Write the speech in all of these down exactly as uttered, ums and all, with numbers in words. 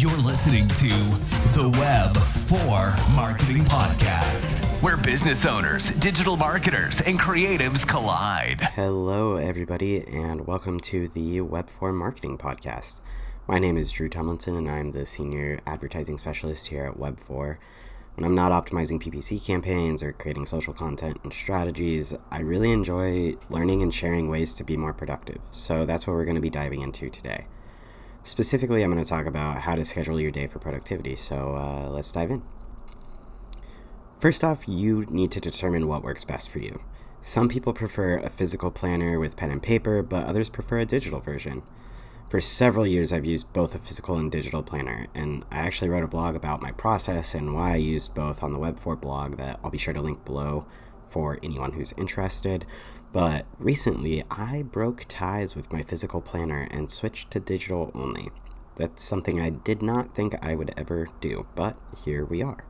You're listening to the Web four Marketing Podcast, where business owners, digital marketers, and creatives collide. Hello, everybody, and welcome to the Web four Marketing Podcast. My name is Drew Tomlinson, and I'm the Senior Advertising Specialist here at Web four. When I'm not optimizing P P C campaigns or creating social content and strategies, I really enjoy learning and sharing ways to be more productive. So that's what we're going to be diving into today. Specifically, I'm going to talk about how to schedule your day for productivity, so uh, let's dive in. First off, you need to determine what works best for you. Some people prefer a physical planner with pen and paper, but others prefer a digital version. For several years, I've used both a physical and digital planner, and I actually wrote a blog about my process and why I used both on the Web four blog that I'll be sure to link below for anyone who's interested. But recently, I broke ties with my physical planner and switched to digital only. That's something I did not think I would ever do, but here we are.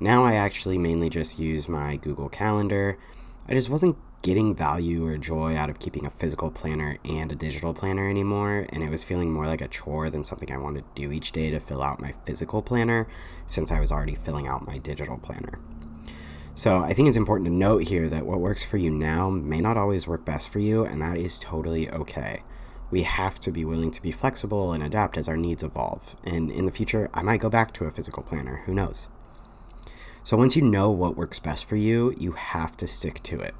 Now I actually mainly just use my Google Calendar. I just wasn't getting value or joy out of keeping a physical planner and a digital planner anymore, and it was feeling more like a chore than something I wanted to do each day to fill out my physical planner, since I was already filling out my digital planner. So I think it's important to note here that what works for you now may not always work best for you, and that is totally okay. We have to be willing to be flexible and adapt as our needs evolve. And in the future, I might go back to a physical planner, who knows? So once you know what works best for you, you have to stick to it.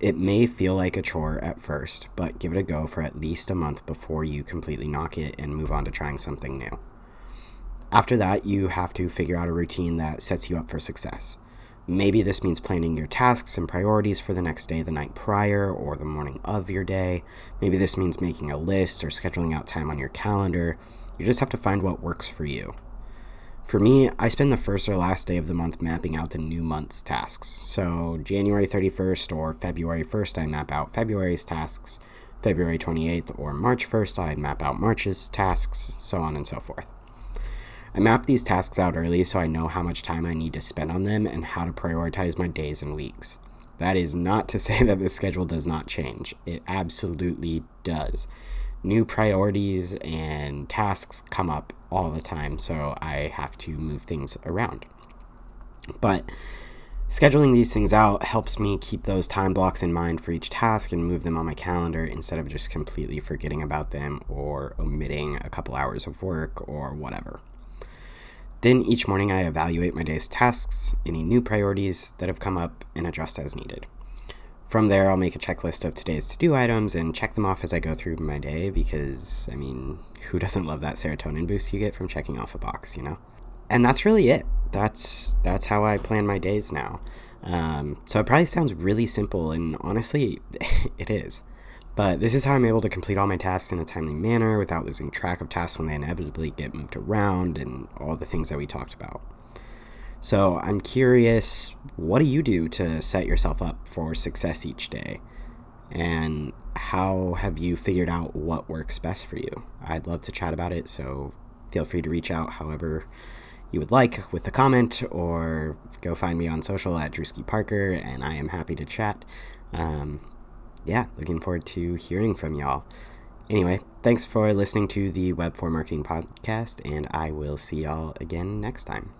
It may feel like a chore at first, but give it a go for at least a month before you completely knock it and move on to trying something new. After that, you have to figure out a routine that sets you up for success. Maybe this means planning your tasks and priorities for the next day, the night prior, or the morning of your day. Maybe this means making a list or scheduling out time on your calendar. You just have to find what works for you. For me, I spend the first or last day of the month mapping out the new month's tasks. So January thirty-first or February first, I map out February's tasks. February twenty-eighth or March first, I map out March's tasks, so on and so forth. I map these tasks out early so I know how much time I need to spend on them and how to prioritize my days and weeks. That is not to say that the schedule does not change. It absolutely does. New priorities and tasks come up all the time, so I have to move things around. But scheduling these things out helps me keep those time blocks in mind for each task and move them on my calendar instead of just completely forgetting about them or omitting a couple hours of work or whatever. Then each morning I evaluate my day's tasks, any new priorities that have come up, and adjust as needed. From there, I'll make a checklist of today's to-do items and check them off as I go through my day because, I mean, who doesn't love that serotonin boost you get from checking off a box, you know? And that's really it. That's that's how I plan my days now. Um, so it probably sounds really simple, and honestly, it is. But this is how I'm able to complete all my tasks in a timely manner without losing track of tasks when they inevitably get moved around and all the things that we talked about. So I'm curious, what do you do to set yourself up for success each day? And how have you figured out what works best for you? I'd love to chat about it, so feel free to reach out however you would like with a comment, or go find me on social at Drewski Parker, and I am happy to chat. Um, Yeah, looking forward to hearing from y'all. Anyway, thanks for listening to the Web four Marketing Podcast, and I will see y'all again next time.